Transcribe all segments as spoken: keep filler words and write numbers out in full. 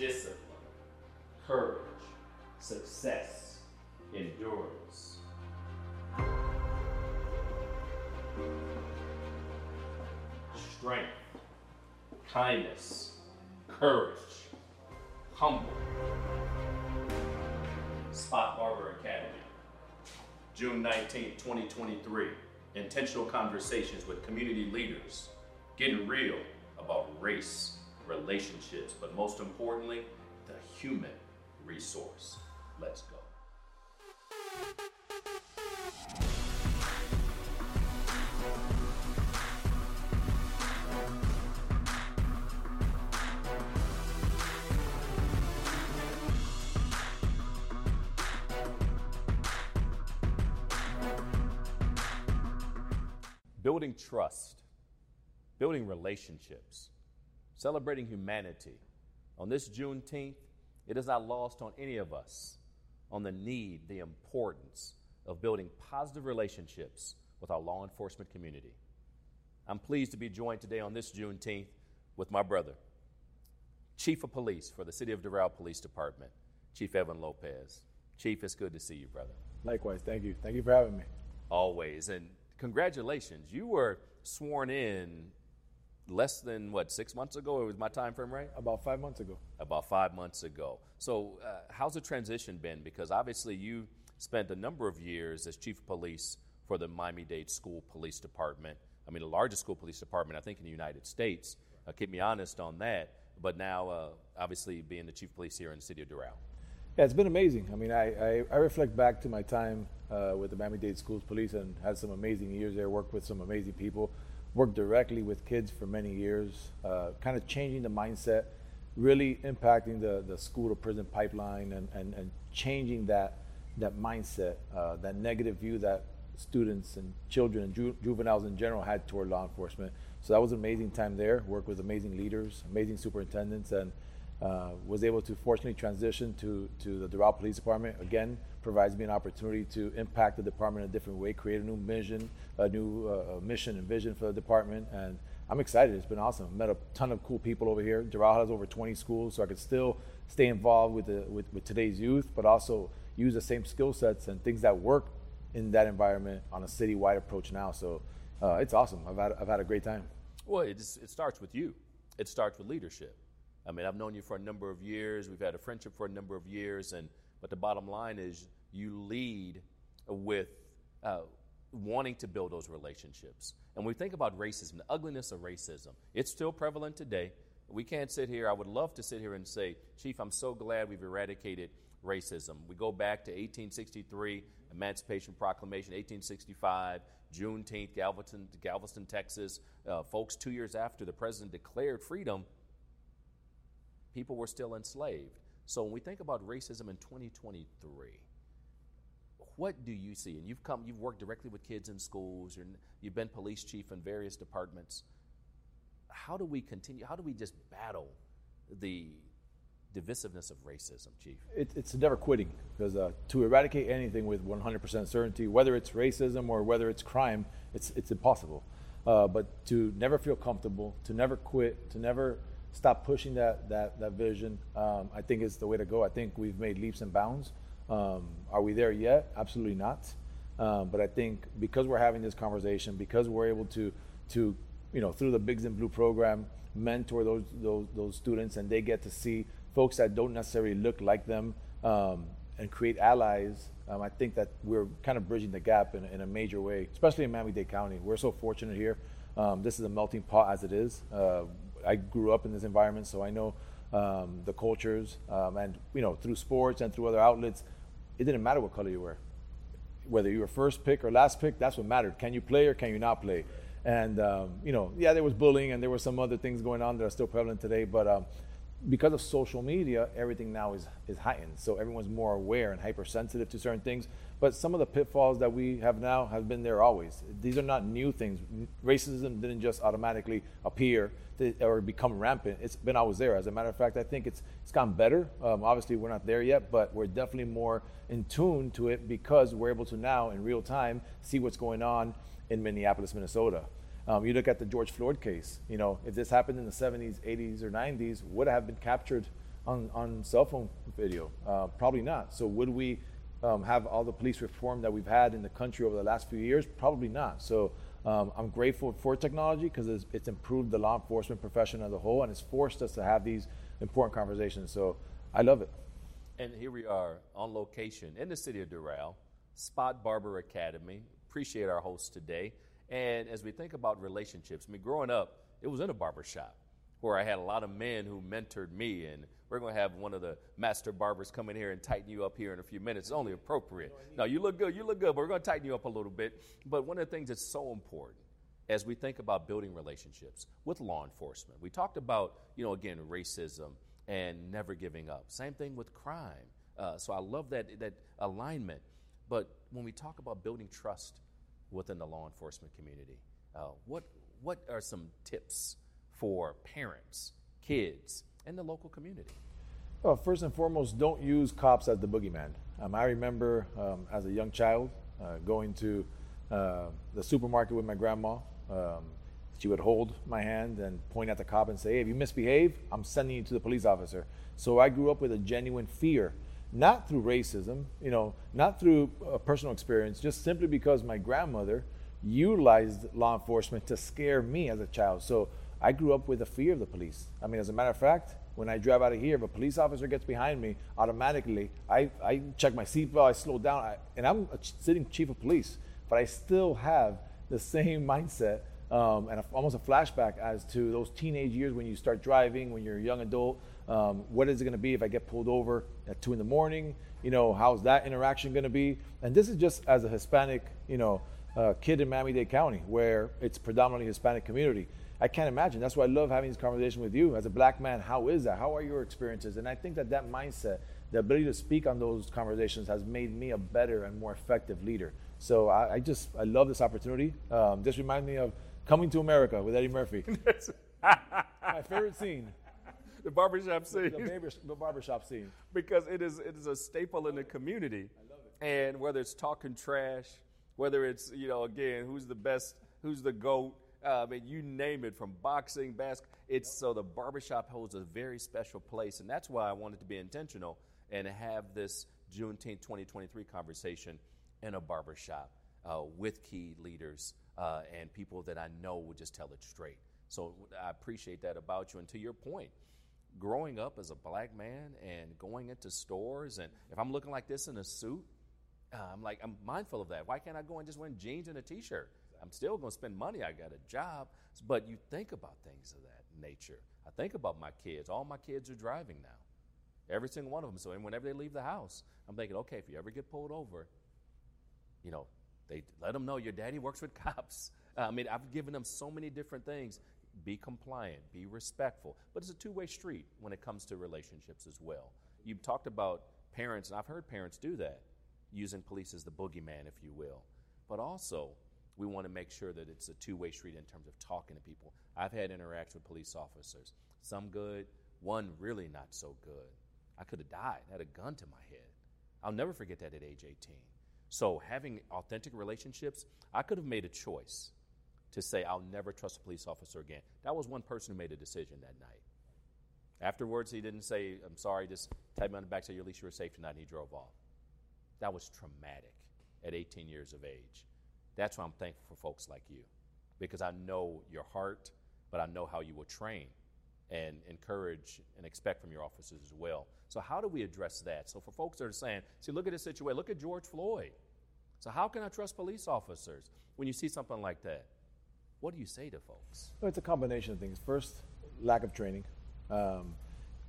discipline, courage, success, endurance. Strength, kindness, courage, humble. Spot Barber Academy, June nineteenth, twenty twenty-three. Intentional conversations with community leaders, getting real about race, relationships, but most importantly, the human resource. Let's go. Building trust, building relationships, celebrating humanity. On this Juneteenth, it is not lost on any of us on the need, the importance of building positive relationships with our law enforcement community. I'm pleased to be joined today on this Juneteenth with my brother, Chief of Police for the City of Doral Police Department, Chief Edwin Lopez. Chief, it's good to see you, brother. Likewise, thank you. Thank you for having me. Always. And congratulations, you were sworn in less than, what, six months ago? It was my time frame, right? About five months ago. About five months ago. So uh, how's the transition been? Because obviously you spent a number of years as Chief of Police for the Miami-Dade School Police Department. I mean, the largest school police department, I think, in the United States. Uh, keep me honest on that. But now, uh, obviously, being the Chief of Police here in the city of Doral. Yeah, it's been amazing. I mean, I, I, I reflect back to my time uh, with the Miami-Dade Schools Police and had some amazing years there, worked with some amazing people, worked directly with kids for many years, uh, kind of changing the mindset, really impacting the, the school-to-prison pipeline and, and, and changing that, that mindset, uh, that negative view that students and children and ju- juveniles in general had toward law enforcement. So that was an amazing time there, worked with amazing leaders, amazing superintendents, and Uh, was able to fortunately transition to, to the Doral Police Department. Again, provides me an opportunity to impact the department in a different way, create a new mission, a new uh, mission and vision for the department. And I'm excited. It's been awesome. I've met a ton of cool people over here. Doral has over twenty schools, so I could still stay involved with, the, with, with today's youth, but also use the same skill sets and things that work in that environment on a citywide approach now. So uh, it's awesome. I've had, I've had a great time. Well, it, just, it starts with you. It starts with leadership. I mean, I've known you for a number of years. We've had a friendship for a number of years. And but the bottom line is you lead with uh, wanting to build those relationships. And when we think about racism, the ugliness of racism, it's still prevalent today. We can't sit here. I would love to sit here and say, Chief, I'm so glad we've eradicated racism. We go back to eighteen sixty-three, Emancipation Proclamation, eighteen sixty-five, Juneteenth, Galveston, Galveston, Texas. Uh, folks, two years after the president declared freedom, people were still enslaved. So when we think about racism in twenty twenty-three, what do you see? And you've come, you've worked directly with kids in schools, you're, you've been police chief in various departments. How do we continue? How do we just battle the divisiveness of racism, Chief? It, it's never quitting, because uh, to eradicate anything with one hundred percent certainty, whether it's racism or whether it's crime, it's, it's impossible. Uh, but to never feel comfortable, to never quit, to never stop pushing that that that vision, um, I think is the way to go. I think we've made leaps and bounds. Um, are we there yet? Absolutely not. Um, but I think because we're having this conversation, because we're able to, to you know, through the Bigs in Blue program, mentor those those, those students, and they get to see folks that don't necessarily look like them um, and create allies, um, I think that we're kind of bridging the gap in, in a major way, especially in Miami-Dade County. We're so fortunate here. Um, this is a melting pot as it is. Uh, I grew up in this environment, so I know um, the cultures, um, and you know, through sports and through other outlets, it didn't matter what color you were, whether you were first pick or last pick. That's what mattered. Can you play or can you not play? And um, you know, yeah, there was bullying and there were some other things going on that are still prevalent today. But um, because of social media, everything now is is heightened, so everyone's more aware and hypersensitive to certain things. But some of the pitfalls that we have now have been there always. These are not new things. Racism didn't just automatically appear or become rampant. It's been always there. As a matter of fact, I think it's it's gone better. Um, obviously, we're not there yet, but we're definitely more in tune to it because we're able to now, in real time, see what's going on in Minneapolis, Minnesota. Um, you look at the George Floyd case. You know, if this happened in the seventies, eighties, or nineties, would have been captured on, on cell phone video? Uh, probably not. So would we um, have all the police reform that we've had in the country over the last few years? Probably not. So um, I'm grateful for technology because it's, it's improved the law enforcement profession as a whole, and it's forced us to have these important conversations. So I love it. And here we are on location in the city of Doral, Spot Barber Academy. Appreciate our host today. And as we think about relationships, I mean, growing up, it was in a barbershop where I had a lot of men who mentored me, and we're going to have one of the master barbers come in here and tighten you up here in a few minutes. It's only appropriate. No, you look good, you look good, but we're going to tighten you up a little bit. But one of the things that's so important as we think about building relationships with law enforcement, we talked about, you know, again, racism and never giving up. Same thing with crime. Uh, so I love that that alignment. But when we talk about building trust within the law enforcement community, uh, what what are some tips for parents, kids, and the local community? Well, first and foremost, don't use cops as the boogeyman. Um, I remember um, as a young child uh, going to uh, the supermarket with my grandma. Um, she would hold my hand and point at the cop and say, hey, if you misbehave, I'm sending you to the police officer. So I grew up with a genuine fear, not through racism, you know, not through a personal experience, just simply because my grandmother utilized law enforcement to scare me as a child. So I grew up with a fear of the police. I mean, as a matter of fact, when I drive out of here, if a police officer gets behind me, automatically, I, I check my seatbelt, I slow down, I, and I'm a sitting chief of police, but I still have the same mindset Um, and a, almost a flashback as to those teenage years when you start driving, when you're a young adult. Um, what is it going to be if I get pulled over at two in the morning? You know, how's that interaction going to be? And this is just as a Hispanic, you know, uh, kid in Miami-Dade County, where it's predominantly Hispanic community. I can't imagine. That's why I love having this conversation with you. As a black man, how is that? How are your experiences? And I think that that mindset, the ability to speak on those conversations, has made me a better and more effective leader. So I, I just, I love this opportunity. Um, this reminds me of Coming to America with Eddie Murphy. My favorite scene. The barbershop scene. The, barber, the barbershop scene. Because it is it is a staple in the community. I love it. And whether it's talking trash, whether it's, you know, again, who's the best, who's the GOAT, uh, I mean, you name it, from boxing, basketball. It's yep. So the barbershop holds a very special place. And that's why I wanted to be intentional and have this Juneteenth twenty twenty-three conversation in a barbershop uh, with key leaders. Uh, and people that I know will just tell it straight. So I appreciate that about you. And to your point, growing up as a black man and going into stores, and if I'm looking like this in a suit, uh, I'm like, I'm mindful of that. Why can't I go and just wear jeans and a T-shirt? I'm still going to spend money. I got a job. But you think about things of that nature. I think about my kids. All my kids are driving now, every single one of them. So and whenever they leave the house, I'm thinking, okay, if you ever get pulled over, you know, they let them know your daddy works with cops. Uh, I mean, I've given them so many different things. Be compliant, be respectful. But it's a two-way street when it comes to relationships as well. You've talked about parents, and I've heard parents do that, using police as the boogeyman, if you will. But also, we want to make sure that it's a two-way street in terms of talking to people. I've had interactions with police officers, some good, one really not so good. I could have died, had a gun to my head. I'll never forget that at age eighteen. So having authentic relationships, I could have made a choice to say, I'll never trust a police officer again. That was one person who made a decision that night. Afterwards, he didn't say, I'm sorry, just type me on the back, say, at least you were safe tonight, and he drove off. That was traumatic at eighteen years of age. That's why I'm thankful for folks like you, because I know your heart, but I know how you will train and encourage and expect from your officers as well. So how do we address that? So for folks that are saying, see, look at this situation, look at George Floyd. So how can I trust police officers when you see something like that? What do you say to folks? Well, it's a combination of things. First, lack of training. Um,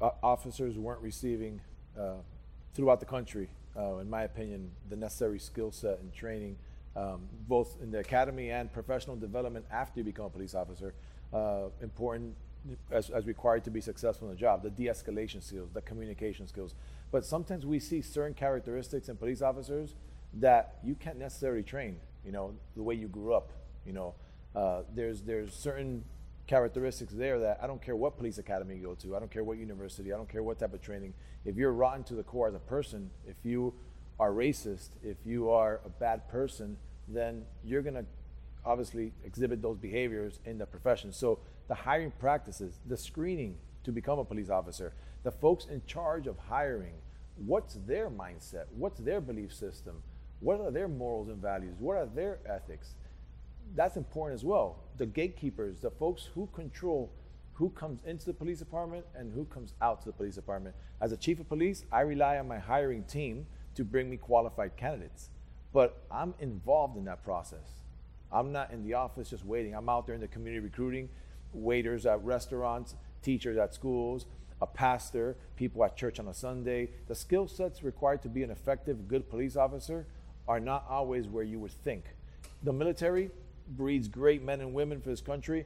officers weren't receiving uh, throughout the country, uh, in my opinion, the necessary skill set and training, um, both in the academy and professional development after you become a police officer, uh, important As, as required to be successful in the job, the de-escalation skills, the communication skills. But sometimes we see certain characteristics in police officers that you can't necessarily train, you know, the way you grew up, you know. Uh, there's there's certain characteristics there that I don't care what police academy you go to, I don't care what university, I don't care what type of training. If you're rotten to the core as a person, if you are racist, if you are a bad person, then you're going to obviously exhibit those behaviors in the profession. So the hiring practices, the screening to become a police officer, the folks in charge of hiring, what's their mindset? What's their belief system? What are their morals and values? What are their ethics? That's important as well. The gatekeepers, the folks who control who comes into the police department and who comes out to the police department. As a chief of police, I rely on my hiring team to bring me qualified candidates, but I'm involved in that process. I'm not in the office just waiting. I'm out there in the community recruiting waiters at restaurants, teachers at schools, a pastor, people at church on a Sunday. The skill sets required to be an effective, good police officer are not always where you would think. The military breeds great men and women for this country,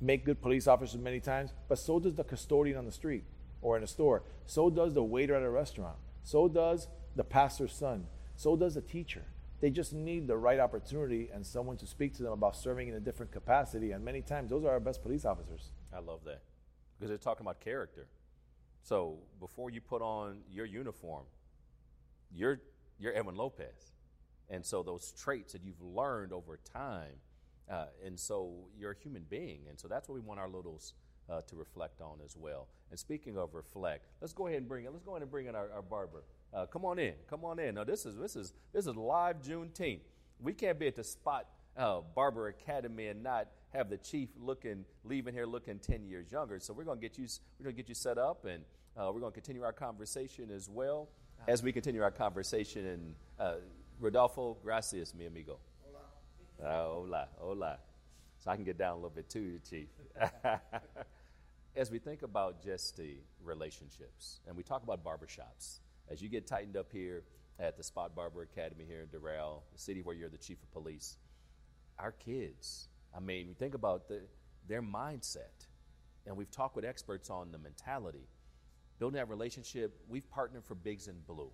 make good police officers many times, but so does the custodian on the street or in a store. So does the waiter at a restaurant. So does the pastor's son. So does the teacher. They just need the right opportunity and someone to speak to them about serving in a different capacity. And many times, those are our best police officers. I love that, because they're talking about character. So before you put on your uniform, you're you're Edwin Lopez. And so those traits that you've learned over time, Uh, and so you're a human being. And so that's what we want our littles uh, to reflect on as well. And speaking of reflect, let's go ahead and bring it. Let's go ahead and bring in our, our barber. Uh, come on in. Come on in. Now, this is this is this is live Juneteenth. We can't be at the Spot uh, Barber Academy and not have the chief looking, leaving here looking ten years younger. So we're going to get you we're going to get you set up, and uh, we're going to continue our conversation as well. As we continue our conversation, and uh, Rodolfo, gracias, mi amigo. Uh, hola, hola. So I can get down a little bit too, Chief. As we think about just the relationships, and we talk about barbershops, as you get tightened up here at the Spot Barber Academy here in Doral, the city where you're the chief of police, our kids, I mean, we think about the, their mindset, and we've talked with experts on the mentality. Building that relationship, we've partnered for Bigs in Blue.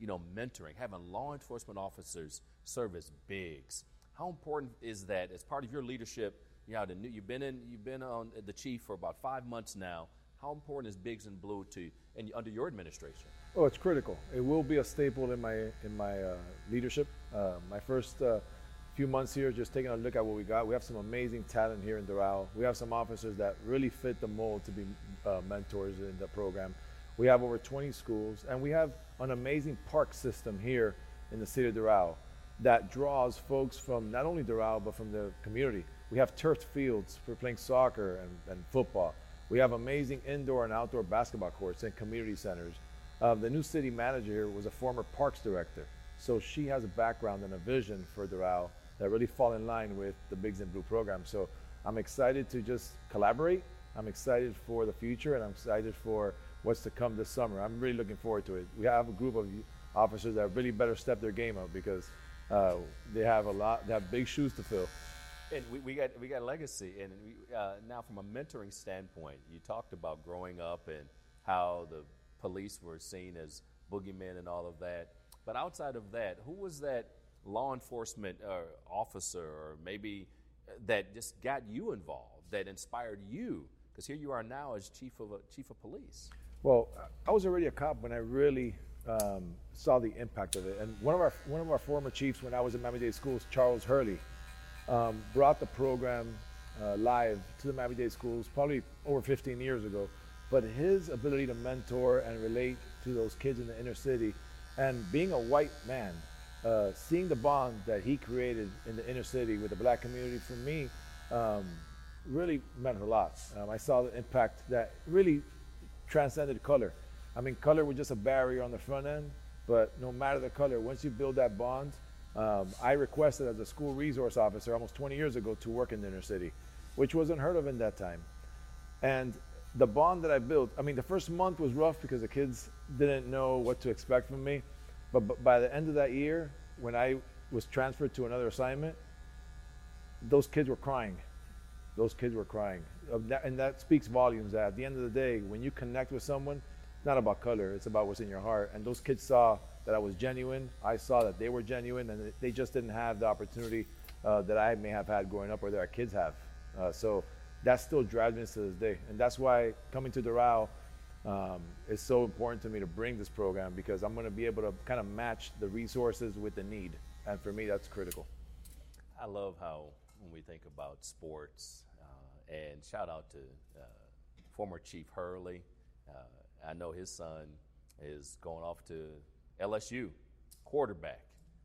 You know, mentoring, having law enforcement officers serve as bigs. How important is that as part of your leadership? You know, the new, you've been in, you've been on the chief for about five months now. How important is Bigs in Blue to and under your administration? Oh, it's critical. It will be a staple in my in my uh, leadership. Uh, my first uh, few months here, just taking a look at what we got. We have some amazing talent here in Doral. We have some officers that really fit the mold to be uh, mentors in the program. We have over twenty schools, and we have an amazing park system here in the city of Doral that draws folks from not only Doral, but from the community. We have turf fields for playing soccer and, and football. We have amazing indoor and outdoor basketball courts and community centers. Uh, the new city manager here was a former parks director, so she has a background and a vision for Doral that really fall in line with the Bigs in Blue program. So I'm excited to just collaborate. I'm excited for the future, and I'm excited for what's to come this summer. I'm really looking forward to it. We have a group of officers that really better step their game up, because Uh, they have a lot. They have big shoes to fill. And we, we got we got legacy. And we, uh, now, from a mentoring standpoint, you talked about growing up and how the police were seen as boogeymen and all of that. But outside of that, who was that law enforcement uh, officer, or maybe that just got you involved, that inspired you? Because here you are now as chief of uh, chief of police. Well, I was already a cop when I really. Um, saw the impact of it. And one of our one of our former chiefs when I was at Miami-Dade schools, Charles Hurley, um, brought the program uh, live to the Miami-Dade schools probably over fifteen years ago. But his ability to mentor and relate to those kids in the inner city, and being a white man, uh, seeing the bond that he created in the inner city with the black community, for me, um, really meant a lot. Um, I saw the impact that really transcended color. I mean, color was just a barrier on the front end, but no matter the color, once you build that bond, um, I requested as a school resource officer almost twenty years ago to work in the inner city, which was unheard of in that time. And the bond that I built, I mean, the first month was rough because the kids didn't know what to expect from me. But, but by the end of that year, when I was transferred to another assignment, those kids were crying. Those kids were crying. And that speaks volumes that at the end of the day, when you connect with someone, not about color, it's about what's in your heart. And those kids saw that I was genuine. I saw that they were genuine, and they just didn't have the opportunity uh, that I may have had growing up, or that our kids have. Uh, so that still drives me to this day. And that's why coming to Doral um, is so important to me, to bring this program, because I'm gonna be able to kind of match the resources with the need. And for me, that's critical. I love how when we think about sports, uh, and shout out to uh, former Chief Hurley. Uh, I know his son is going off to L S U, quarterback.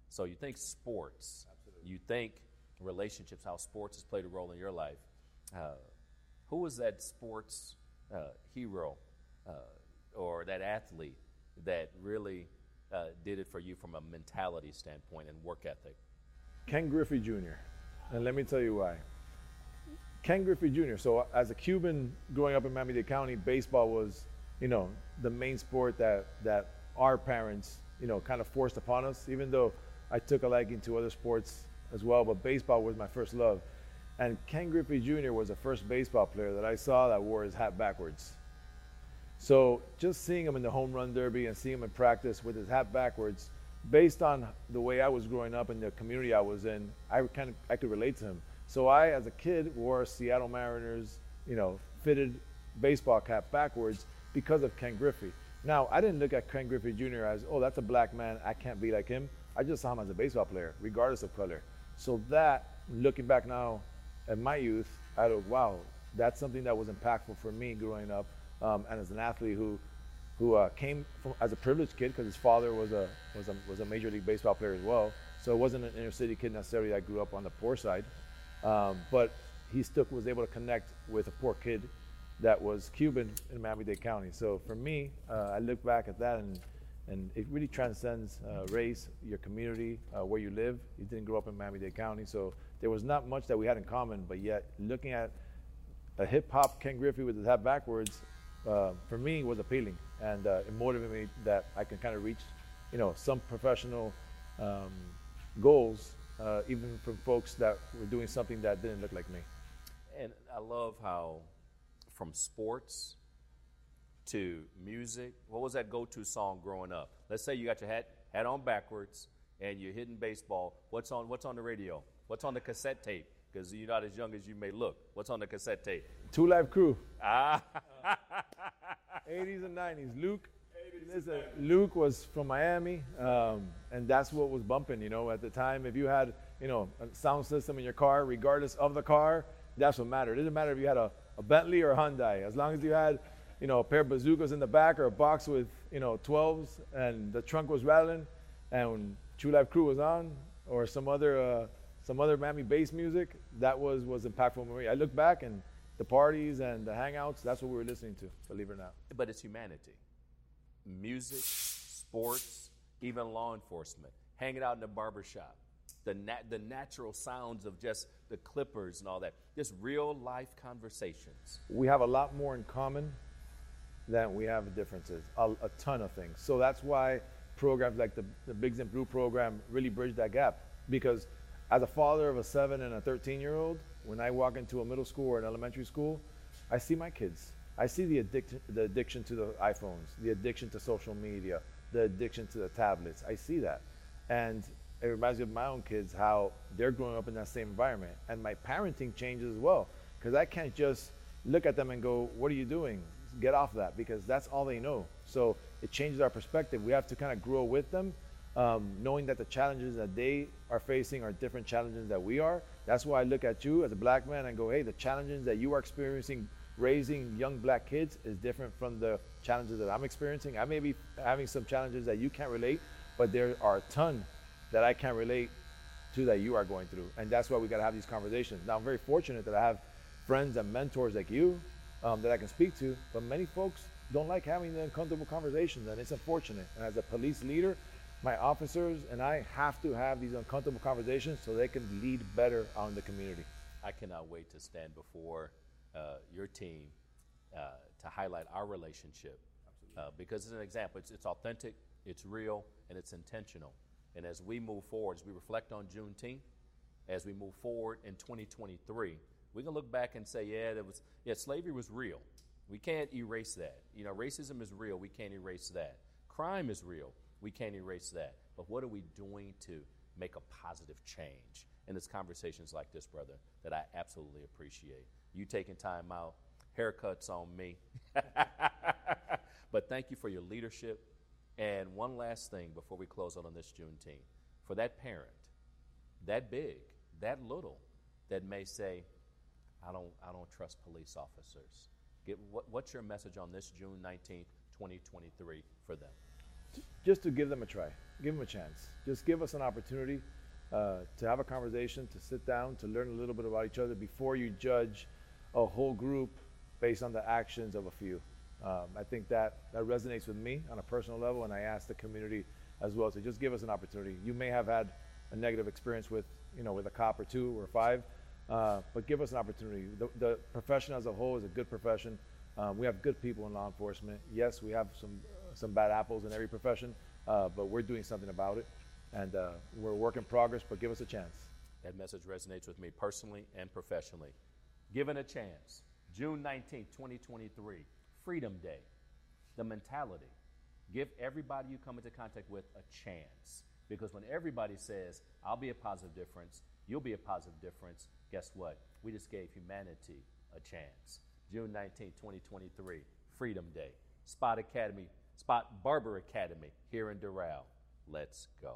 So you think sports. Absolutely. You think relationships, how sports has played a role in your life. Uh, who was that sports uh, hero uh, or that athlete that really uh, did it for you from a mentality standpoint and work ethic? Ken Griffey Junior And let me tell you why. Ken Griffey Junior So as a Cuban growing up in Miami-Dade County, baseball was, you know, the main sport that, that our parents, you know, kind of forced upon us, even though I took a liking to other sports as well, but baseball was my first love. And Ken Griffey Junior was the first baseball player that I saw that wore his hat backwards. So just seeing him in the home run derby and seeing him in practice with his hat backwards, based on the way I was growing up and the community I was in, I kind of I could relate to him. So I, as a kid, wore Seattle Mariners, you know, fitted baseball cap backwards because of Ken Griffey. Now, I didn't look at Ken Griffey Junior as, oh, that's a black man, I can't be like him. I just saw him as a baseball player, regardless of color. So that, looking back now at my youth, I thought, wow, that's something that was impactful for me growing up, um, and as an athlete who who uh, came from, as a privileged kid, because his father was a, was a was a Major League Baseball player as well. So it wasn't an inner city kid necessarily that grew up on the poor side. Um, but he still was able to connect with a poor kid that was Cuban in Miami-Dade County. So for me, uh, I look back at that, and and it really transcends uh, race, your community, uh, where you live. You didn't grow up in Miami-Dade County, so there was not much that we had in common, but yet looking at a hip-hop Ken Griffey with his hat backwards, uh, for me was appealing, and uh, it motivated me that I can kind of reach, you know, some professional um, goals, Uh, even from folks that were doing something that didn't look like me. And I love how, from sports to music, what was that go-to song growing up? Let's say you got your hat hat on backwards and you're hitting baseball. What's on What's on the radio? What's on the cassette tape? Because you're not as young as you may look. What's on the cassette tape? Two Live Crew. Ah. eighties and nineties. Luke. Listen, Luke was from Miami, um, and that's what was bumping, you know, at the time. If you had, you know, a sound system in your car, regardless of the car, that's what mattered. It didn't matter if you had a, a Bentley or a Hyundai. As long as you had, you know, a pair of bazookas in the back or a box with, you know, twelves, and the trunk was rattling, and Two Live Crew was on, or some other uh, some other Miami bass music, that was, was impactful for me. I look back, and the parties and the hangouts, that's what we were listening to, believe it or not. But it's humanity. Music, sports, even law enforcement, hanging out in the barbershop, the nat- the natural sounds of just the clippers and all that, just real life conversations. We have a lot more in common than we have differences, a, a ton of things. So that's why programs like the, the Bigs in Blue program really bridge that gap, because as a father of a seven and a thirteen-year-old, when I walk into a middle school or an elementary school, I see my kids. I see the addiction, the addiction to the iPhones, the addiction to social media, the addiction to the tablets. I see that. And it reminds me of my own kids, how they're growing up in that same environment. And my parenting changes as well, because I can't just look at them and go, what are you doing? Get off that, because that's all they know. So it changes our perspective. We have to kind of grow with them, um, knowing that the challenges that they are facing are different challenges that we are. That's why I look at you as a black man and go, hey, the challenges that you are experiencing raising young black kids is different from the challenges that I'm experiencing. I may be having some challenges that you can't relate, but there are a ton that I can't relate to that you are going through. And that's why we gotta have these conversations. Now, I'm very fortunate that I have friends and mentors like you um, that I can speak to, but many folks don't like having the uncomfortable conversations, and it's unfortunate. And as a police leader, my officers and I have to have these uncomfortable conversations so they can lead better on the community. I cannot wait to stand before Uh, your team uh, to highlight our relationship uh, because it's an example. It's, it's authentic, it's real, and it's intentional. And as we move forward, as we reflect on Juneteenth, as we move forward in twenty twenty-three, we can look back and say, yeah, there was, yeah, slavery was real. We can't erase that. You know, racism is real. We can't erase that. Crime is real. We can't erase that. But what are we doing to make a positive change? And it's conversations like this, brother, that I absolutely appreciate. You taking time out, haircuts on me. But thank you for your leadership. And one last thing before we close out on this Juneteenth. For that parent, that big, that little, that may say, I don't I don't trust police officers. Get, what, what's your message on this June nineteenth, twenty twenty-three for them? Just to give them a try, give them a chance. Just give us an opportunity uh, to have a conversation, to sit down, to learn a little bit about each other before you judge a whole group based on the actions of a few. Um, I think that, that resonates with me on a personal level, and I ask the community as well to just give us an opportunity. You may have had a negative experience with, you know, with a cop or two or five, uh, but give us an opportunity. The, the profession as a whole is a good profession. Um, we have good people in law enforcement. Yes, we have some some bad apples in every profession, uh, but we're doing something about it, and uh, we're a work in progress, but give us a chance. That message resonates with me personally and professionally. Given a chance, June nineteenth, twenty twenty-three, Freedom Day, the mentality. Give everybody you come into contact with a chance, because when everybody says, I'll be a positive difference, you'll be a positive difference, guess what? We just gave humanity a chance. June nineteenth, twenty twenty-three, Freedom Day. Spot Academy, Spot Barber Academy here in Doral. Let's go.